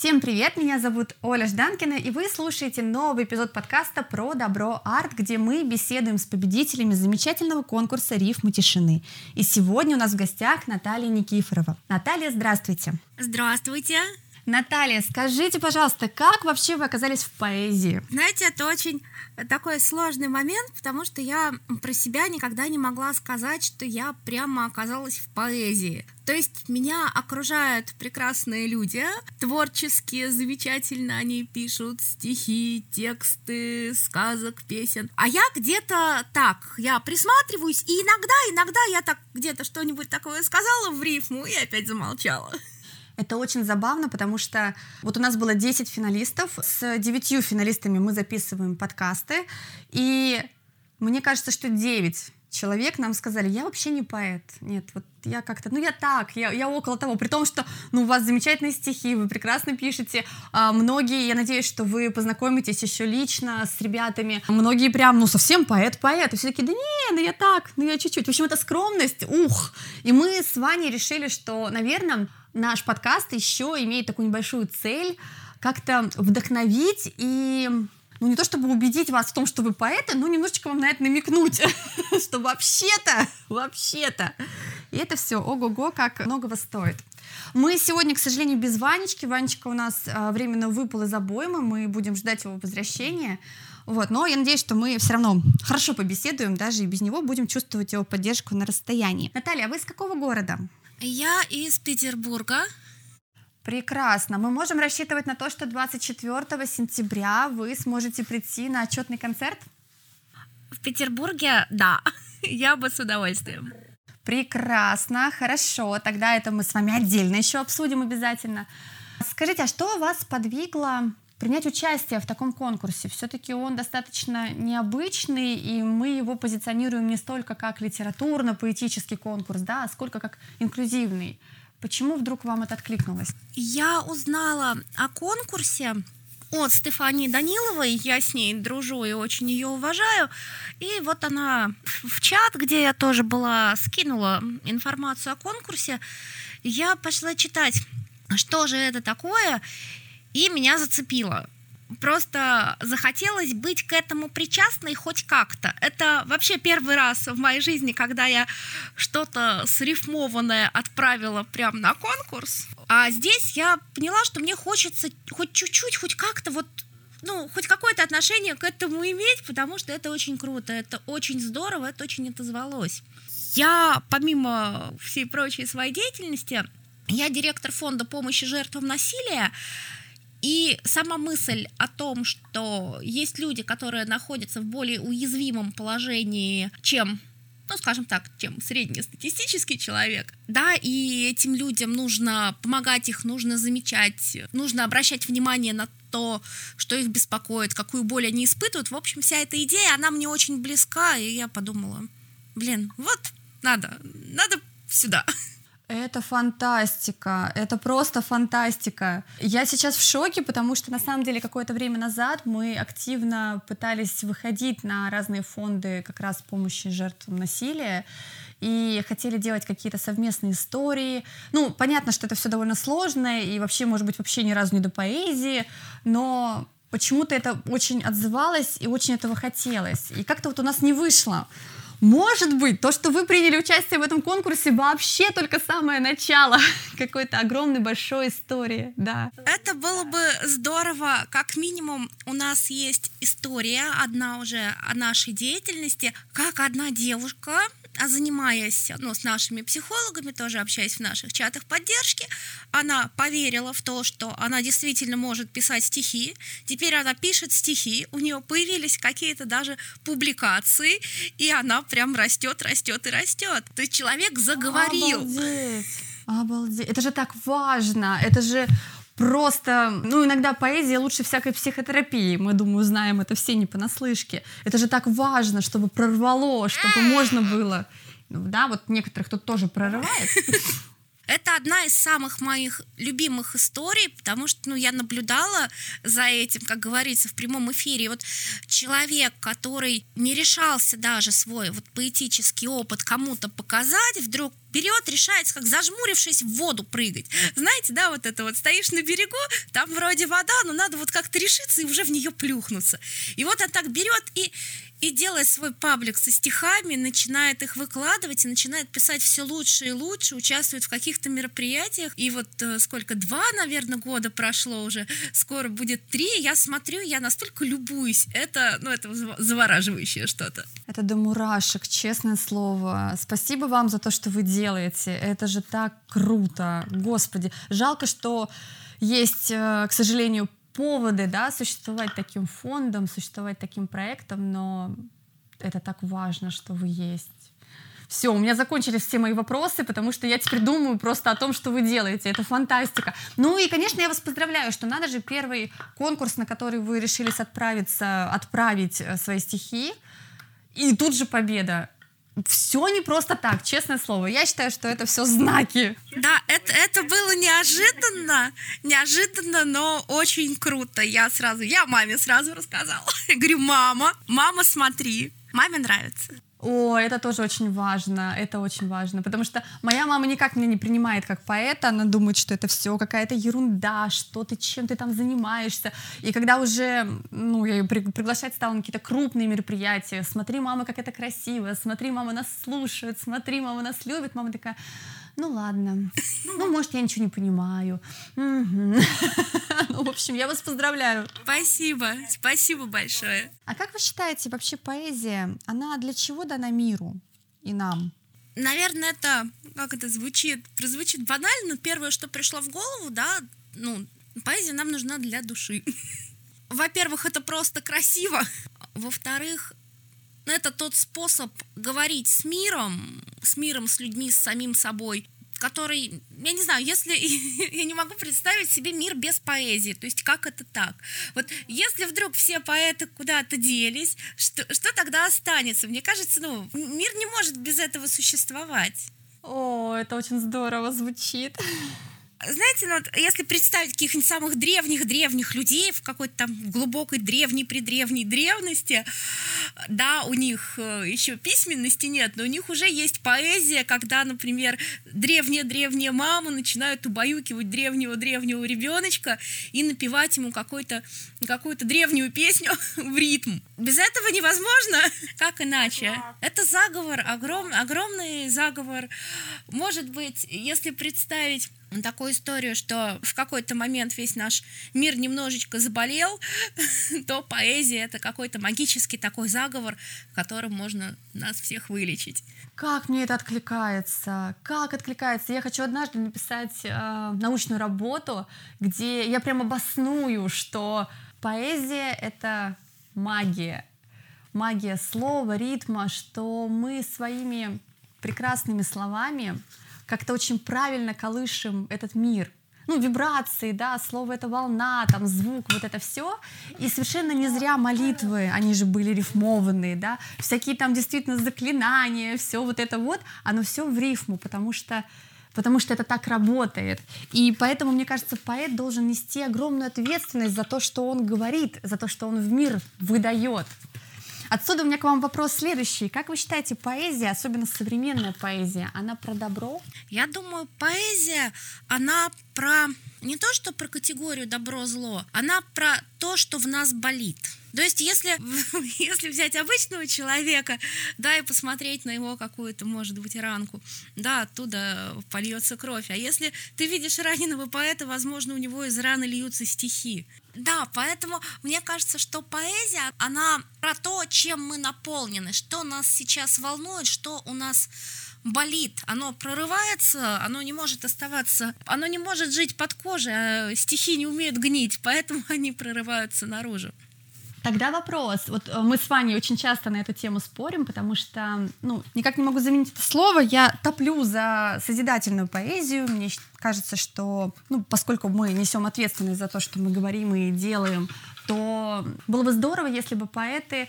Всем привет, меня зовут Оля Жданкина, и вы слушаете новый эпизод подкаста «Про добро арт», где мы беседуем с победителями замечательного конкурса «Рифмы тишины». И сегодня у нас в гостях Наталья Никифорова. Наталья, здравствуйте. Здравствуйте. Наталья, скажите, пожалуйста, как вообще вы оказались в поэзии? Знаете, это очень такой сложный момент, потому что я про себя никогда не могла сказать, что я прямо оказалась в поэзии. То есть меня окружают прекрасные люди, творческие, замечательно они пишут стихи, тексты, сказок, песен. А я где-то так, я присматриваюсь, и иногда я так где-то что-нибудь такое сказала в рифму и опять замолчала. Это очень забавно, потому что вот у нас было 10 финалистов, с 9 финалистами мы записываем подкасты, и мне кажется, что 9 человек нам сказали: я вообще не поэт, нет, вот я как-то, я около того, при том, что у вас замечательные стихи, вы прекрасно пишете, многие, я надеюсь, что вы познакомитесь еще лично с ребятами, многие прям, совсем поэт, и все такие, я чуть-чуть, в общем, это скромность, и мы с Ваней решили, что, наверное, наш подкаст еще имеет такую небольшую цель как-то вдохновить и, не то чтобы убедить вас в том, что вы поэты, но немножечко вам на это намекнуть, что вообще-то. И это все, ого-го, как многого стоит. Мы сегодня, к сожалению, без Ванечки. Ванечка у нас временно выпал из обоймы, мы будем ждать его возвращения. Но я надеюсь, что мы все равно хорошо побеседуем, даже и без него будем чувствовать его поддержку на расстоянии. Наталья, а вы из какого города? Я из Петербурга. Прекрасно. Мы можем рассчитывать на то, что 24 сентября вы сможете прийти на отчетный концерт? В Петербурге, да. Я бы с удовольствием. Прекрасно, хорошо. Тогда это мы с вами отдельно еще обсудим обязательно. Скажите, а что вас подвигло принять участие в таком конкурсе? Все-таки он достаточно необычный, и мы его позиционируем не столько как литературно-поэтический конкурс, а сколько как инклюзивный. Почему вдруг вам это откликнулось? Я узнала о конкурсе от Стефании Даниловой, я с ней дружу и очень ее уважаю, и вот она в чат, где я тоже была, скинула информацию о конкурсе, я пошла читать, что же это такое, и меня зацепило. Просто захотелось быть к этому причастной хоть как-то. Это вообще первый раз в моей жизни, когда я что-то срифмованное отправила прям на конкурс. А здесь я поняла, что мне хочется хоть чуть-чуть, хоть как-то хоть какое-то отношение к этому иметь, потому что это очень круто, это очень здорово, это очень отозвалось. Я, помимо всей прочей своей деятельности, я директор фонда помощи жертвам насилия. И сама мысль о том, что есть люди, которые находятся в более уязвимом положении, чем, чем среднестатистический человек, да, и этим людям нужно помогать, их нужно замечать, нужно обращать внимание на то, что их беспокоит, какую боль они испытывают. В общем, вся эта идея, она мне очень близка, и я подумала, надо сюда. Это фантастика, это просто фантастика. Я сейчас в шоке, потому что, на самом деле, какое-то время назад мы активно пытались выходить на разные фонды как раз помощи жертвам насилия и хотели делать какие-то совместные истории. Понятно, что это все довольно сложно и вообще, может быть, вообще ни разу не до поэзии, но почему-то это очень отзывалось и очень этого хотелось. И как-то у нас не вышло. Может быть, то, что вы приняли участие в этом конкурсе, вообще только самое начало какой-то огромной большой истории, да. Это было бы здорово, как минимум у нас есть история одна уже о нашей деятельности, как одна девушка, занимаясь, с нашими психологами, тоже общаясь в наших чатах поддержки, она поверила в то, что она действительно может писать стихи. Теперь она пишет стихи, у нее появились какие-то даже публикации, и она прям растет. То есть человек заговорил. Обалдеть. Это же так важно, это же... Просто, иногда поэзия лучше всякой психотерапии. Мы, думаю, знаем это все не понаслышке. Это же так важно, чтобы прорвало, чтобы можно было. Некоторых тут тоже прорывает. Это одна из самых моих любимых историй, потому что, я наблюдала за этим, как говорится, в прямом эфире. И человек, который не решался даже свой поэтический опыт кому-то показать, вдруг вперед решается, как зажмурившись, в воду прыгать. Знаете, да, вот это вот, стоишь на берегу, там вроде вода, но надо вот как-то решиться и уже в нее плюхнуться. И вот он так берет и делает свой паблик со стихами, начинает их выкладывать и начинает писать все лучше и лучше, участвует в каких-то мероприятиях. И вот сколько, 2, наверное, года прошло уже, скоро будет 3. Я смотрю, я настолько любуюсь. Это завораживающее что-то. Это до мурашек, честное слово. Спасибо вам за то, что вы делаете. Это же так круто. Господи, жалко, что есть, к сожалению, поводы, да, существовать таким фондом, существовать таким проектом, но это так важно, что вы есть. Все, у меня закончились все мои вопросы, потому что я теперь думаю просто о том, что вы делаете. Это фантастика. Ну и, конечно, я вас поздравляю, что надо же первый конкурс, на который вы решились отправить свои стихи, и тут же победа. Все не просто так, честное слово. Я считаю, что это все знаки. Да, это было неожиданно, но очень круто. Я маме сразу рассказала. Я говорю: мама, смотри, маме нравится. О, это тоже очень важно, потому что моя мама никак меня не принимает как поэта, она думает, что это все какая-то ерунда, чем ты там занимаешься, и когда уже, я ее приглашать стала на какие-то крупные мероприятия, смотри, мама, как это красиво, смотри, мама нас слушает, смотри, мама нас любит, мама такая: ну ладно, может, я ничего не понимаю. В общем, я вас поздравляю. Спасибо большое. А как вы считаете, вообще поэзия, она для чего дана миру и нам? Наверное, прозвучит банально, но первое, что пришло в голову, поэзия нам нужна для души. Во-первых, это просто красиво. Во-вторых, это тот способ говорить с миром, с людьми, с самим собой, который, я не знаю, если я не могу представить себе мир без поэзии, то есть как это так? Вот если вдруг все поэты куда-то делись, что тогда останется? Мне кажется, мир не может без этого существовать. О, это очень здорово звучит. Знаете, если представить каких-нибудь самых древних людей в какой-то там глубокой предревней древности, да, у них еще письменности нет, но у них уже есть поэзия, когда, например, древняя мама начинает убаюкивать древнего ребеночка и напевать ему какую-то древнюю песню в ритм. Без этого невозможно. Как иначе? Это заговор, огромный заговор. Может быть, если представить такую историю, что в какой-то момент весь наш мир немножечко заболел, то поэзия — это какой-то магический такой заговор, которым можно нас всех вылечить. Как мне это откликается? Я хочу однажды написать научную работу, где я прям обосную, что поэзия — это магия. Магия слова, ритма, что мы своими прекрасными словами как-то очень правильно колышем этот мир. Вибрации, да, слово — это волна, там звук, вот это все. И совершенно не зря молитвы, они же были рифмованные, да, всякие там действительно заклинания, все вот это вот, оно все в рифму, потому что это так работает. И поэтому, мне кажется, поэт должен нести огромную ответственность за то, что он говорит, за то, что он в мир выдает. Отсюда у меня к вам вопрос следующий. Как вы считаете, поэзия, особенно современная поэзия, она про добро? Я думаю, поэзия, она про не то, что про категорию добро-зло, она про то, что в нас болит. То есть, если взять обычного человека, да, и посмотреть на его какую-то, может быть, ранку, да, оттуда польется кровь. А если ты видишь раненого поэта, возможно, у него из раны льются стихи. Да, поэтому мне кажется, что поэзия, она про то, чем мы наполнены, что нас сейчас волнует, что у нас болит, оно прорывается, оно не может оставаться, оно не может жить под кожей, а стихи не умеют гнить, поэтому они прорываются наружу. Тогда вопрос. Вот мы с Ваней очень часто на эту тему спорим, потому что, никак не могу заменить это слово. Я топлю за созидательную поэзию. Мне кажется, что, поскольку мы несем ответственность за то, что мы говорим и делаем, то было бы здорово, если бы поэты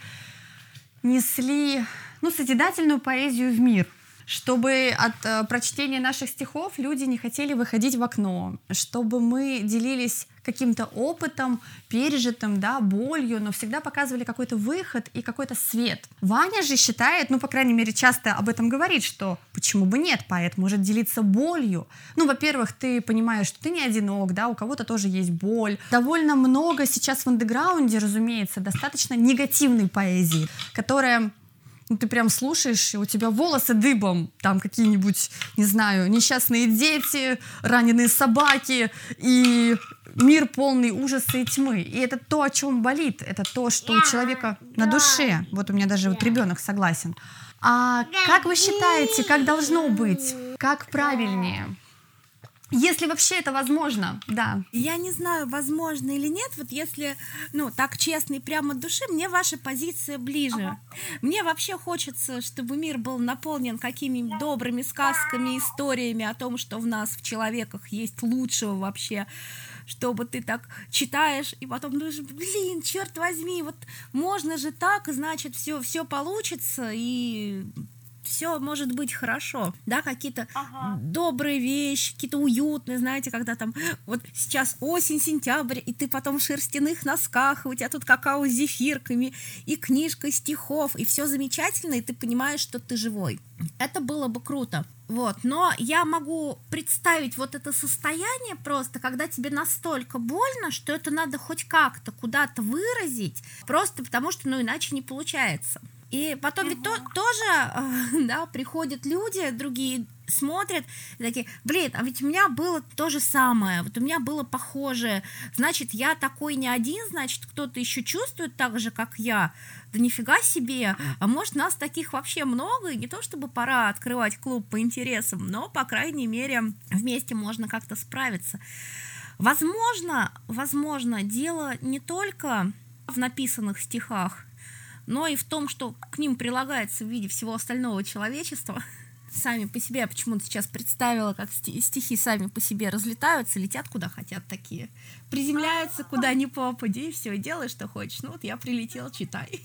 несли, созидательную поэзию в мир. чтобы от прочтения наших стихов люди не хотели выходить в окно, чтобы мы делились каким-то опытом, пережитым, да, болью, но всегда показывали какой-то выход и какой-то свет. Ваня же считает, ну, по крайней мере, часто об этом говорит, что почему бы нет, поэт может делиться болью. Ну, во-первых, ты понимаешь, что ты не одинок, да, у кого-то тоже есть боль. Довольно много сейчас в андеграунде, разумеется, достаточно негативной поэзии, которая... Ну, ты прям слушаешь, и у тебя волосы дыбом, там какие-нибудь, не знаю, несчастные дети, раненые собаки, и мир полный ужаса и тьмы. И это то, о чем болит, это то, что у человека на душе. Вот у меня даже вот ребенок согласен. А как вы считаете, как должно быть, как правильнее? Если вообще это возможно, да. Я не знаю, возможно или нет. Вот если, ну, так честно и прямо от души, мне ваша позиция ближе. Ага. Мне вообще хочется, чтобы мир был наполнен какими-нибудь добрыми сказками, историями о том, что в нас, в человеках, есть лучшего вообще. Чтобы ты так читаешь и потом думаешь, блин, черт возьми, вот можно же так, значит, все получится и... Все может быть хорошо, да, какие-то добрые вещи, какие-то уютные, знаете, когда там вот сейчас осень, сентябрь, и ты потом в шерстяных носках, и у тебя тут какао с зефирками, и книжка стихов, и все замечательно, и ты понимаешь, что ты живой. Это было бы круто. Вот, но я могу представить вот это состояние просто, когда тебе настолько больно, что это надо хоть как-то куда-то выразить, просто потому что, ну, иначе не получается. И потом ведь тоже, да, приходят люди, другие смотрят, и такие, блин, а ведь у меня было то же самое, вот у меня было похожее, значит, я такой не один, значит, кто-то еще чувствует так же, как я, да нифига себе, а может, нас таких вообще много, и не то чтобы пора открывать клуб по интересам, но, по крайней мере, вместе можно как-то справиться. Возможно, дело не только в написанных стихах, но и в том, что к ним прилагается в виде всего остального человечества. Сами по себе, я почему-то сейчас представила, как стихи сами по себе разлетаются, летят куда хотят такие, приземляются куда ни попади, и все, делай, что хочешь. Ну вот я прилетела, читай.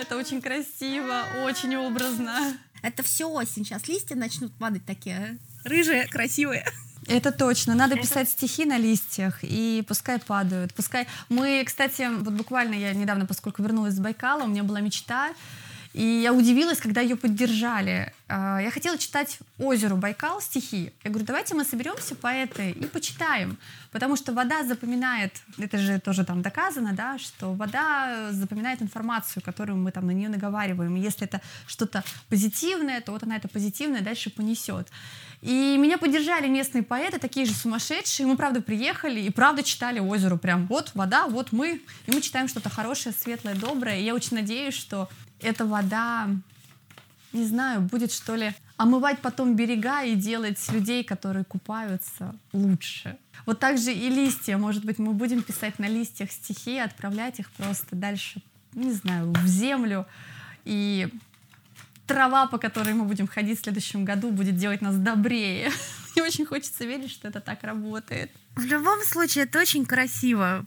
Это очень красиво, очень образно. Это все осень, сейчас листья начнут падать такие рыжие, красивые. Это точно. Надо писать стихи на листьях, и пускай падают. Пускай. Мы, кстати, вот буквально я недавно, поскольку вернулась с Байкала, у меня была мечта, и я удивилась, когда ее поддержали. Я хотела читать озеру Байкал стихи. Я говорю, давайте мы соберемся, поэты, и почитаем. Потому что вода запоминает, это же тоже там доказано, да, что вода запоминает информацию, которую мы там на нее наговариваем. И если это что-то позитивное, то вот она это позитивное дальше понесет. И меня поддержали местные поэты, такие же сумасшедшие. Мы, правда, приехали и, правда, читали озеро. Прям вот вода, вот мы. И мы читаем что-то хорошее, светлое, доброе. И я очень надеюсь, что эта вода, не знаю, будет, что ли, омывать потом берега и делать людей, которые купаются, лучше. Вот так же и листья. Может быть, мы будем писать на листьях стихи, отправлять их просто дальше, не знаю, в землю. И... трава, по которой мы будем ходить в следующем году, будет делать нас добрее. Мне очень хочется верить, что это так работает. В любом случае, это очень красиво.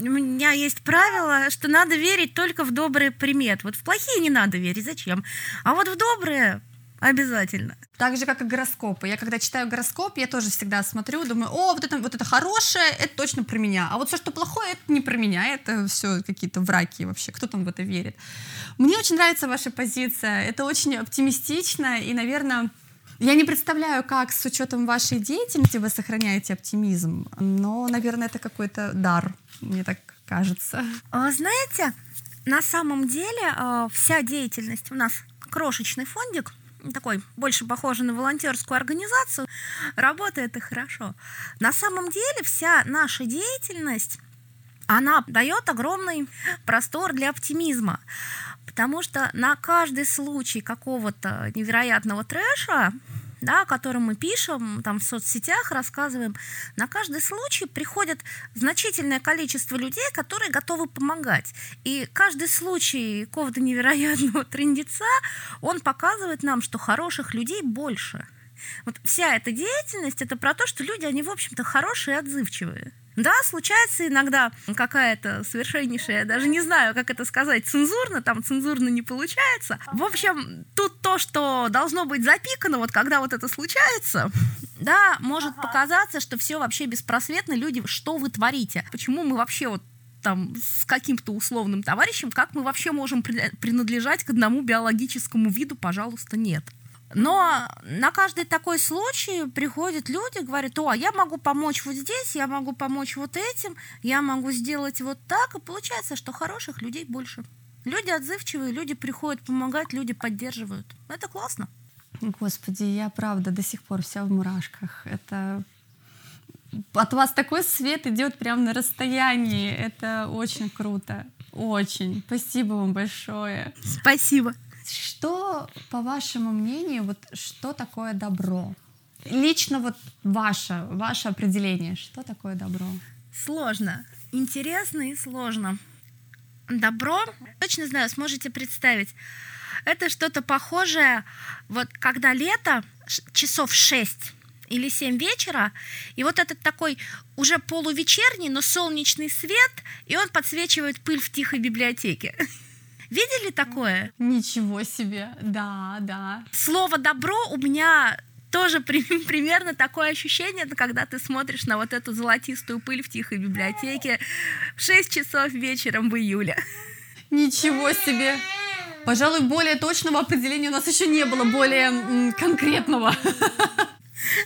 У меня есть правило, что надо верить только в добрые приметы. Вот в плохие не надо верить, зачем? А вот в добрые обязательно. Так же, как и гороскопы. Я когда читаю гороскоп, я тоже всегда смотрю, думаю, о, вот это хорошее, это точно про меня. А вот все, что плохое, это не про меня, это все какие-то враки вообще. Кто там в это верит? Мне очень нравится ваша позиция. Это очень оптимистично и, наверное, я не представляю, как с учетом вашей деятельности вы сохраняете оптимизм, но, наверное, это какой-то дар, мне так кажется. Знаете, на самом деле вся деятельность у нас крошечный фондик, такой, больше похожий на волонтерскую организацию, работает и хорошо. На самом деле вся наша деятельность, она дает огромный простор для оптимизма, потому что на каждый случай какого-то невероятного трэша, да, который мы пишем, там, в соцсетях рассказываем, на каждый случай приходит значительное количество людей, которые готовы помогать. И каждый случай какого-то невероятного трындеца, он показывает нам, что хороших людей больше. Вот вся эта деятельность, это про то, что люди, они, в общем-то, хорошие и отзывчивые. Да, случается иногда какая-то совершеннейшая, я даже не знаю, как это сказать, цензурно, там цензурно не получается. В общем, тут то, что должно быть запикано, вот когда вот это случается, да, может показаться, что все вообще беспросветно, люди, что вы творите? Почему мы вообще вот там с каким-то условным товарищем, как мы вообще можем принадлежать к одному биологическому виду, пожалуйста, нет. Но на каждый такой случай приходят люди, говорят: о, я могу помочь вот здесь, я могу помочь вот этим, я могу сделать вот так. И получается, что хороших людей больше. Люди отзывчивые, люди приходят помогать, люди поддерживают. Это классно. Господи, я правда до сих пор вся в мурашках. Это... От вас такой свет идет прямо на расстоянии. Это очень круто. Очень. Спасибо вам большое. Спасибо. Что, по вашему мнению, вот что такое добро? Лично вот ваше определение, что такое добро? Сложно. Интересно и сложно. Добро, точно знаю, сможете представить. Это что-то похожее, вот когда лето, часов 6 или 7 вечера, и вот этот такой уже полувечерний, но солнечный свет, и он подсвечивает пыль в тихой библиотеке. Видели такое? Ничего себе, да. Слово «добро» у меня тоже примерно такое ощущение, когда ты смотришь на вот эту золотистую пыль в тихой библиотеке в 6 часов вечером в июле. Ничего себе! Пожалуй, более точного определения у нас еще не было, более конкретного.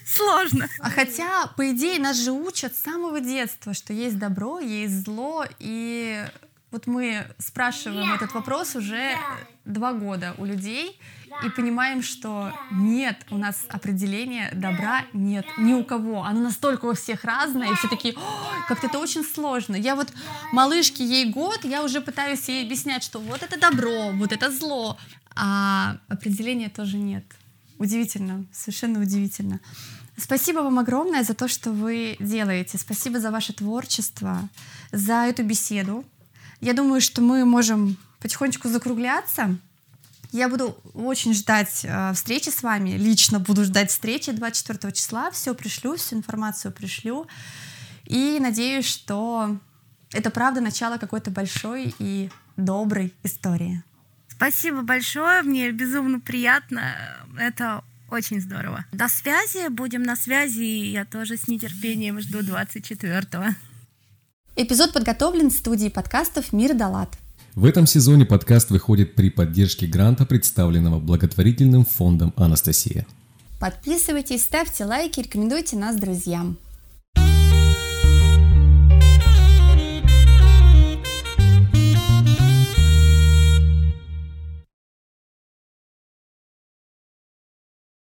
Сложно. А хотя, по идее, нас же учат с самого детства, что есть добро, есть зло, и... Вот мы спрашиваем этот вопрос уже 2 года у людей и понимаем, что нет, у нас определения добра нет ни у кого. Оно настолько у всех разное, и все такие: как-то это очень сложно. Я вот малышке, ей год, я уже пытаюсь ей объяснять, что вот это добро, вот это зло. А определения тоже нет. Удивительно, совершенно удивительно. Спасибо вам огромное за то, что вы делаете. Спасибо за ваше творчество, за эту беседу. Я думаю, что мы можем потихонечку закругляться. Я буду очень ждать встречи с вами. Лично буду ждать встречи 24 числа. Все пришлю, всю информацию пришлю. И надеюсь, что это правда начало какой-то большой и доброй истории. Спасибо большое. Мне безумно приятно. Это очень здорово. До связи. Будем на связи. Я тоже с нетерпением жду 24-го. Эпизод подготовлен в студии подкастов «Мир да Лад». В этом сезоне подкаст выходит при поддержке гранта, представленного благотворительным фондом «Анастасия». Подписывайтесь, ставьте лайки, рекомендуйте нас друзьям.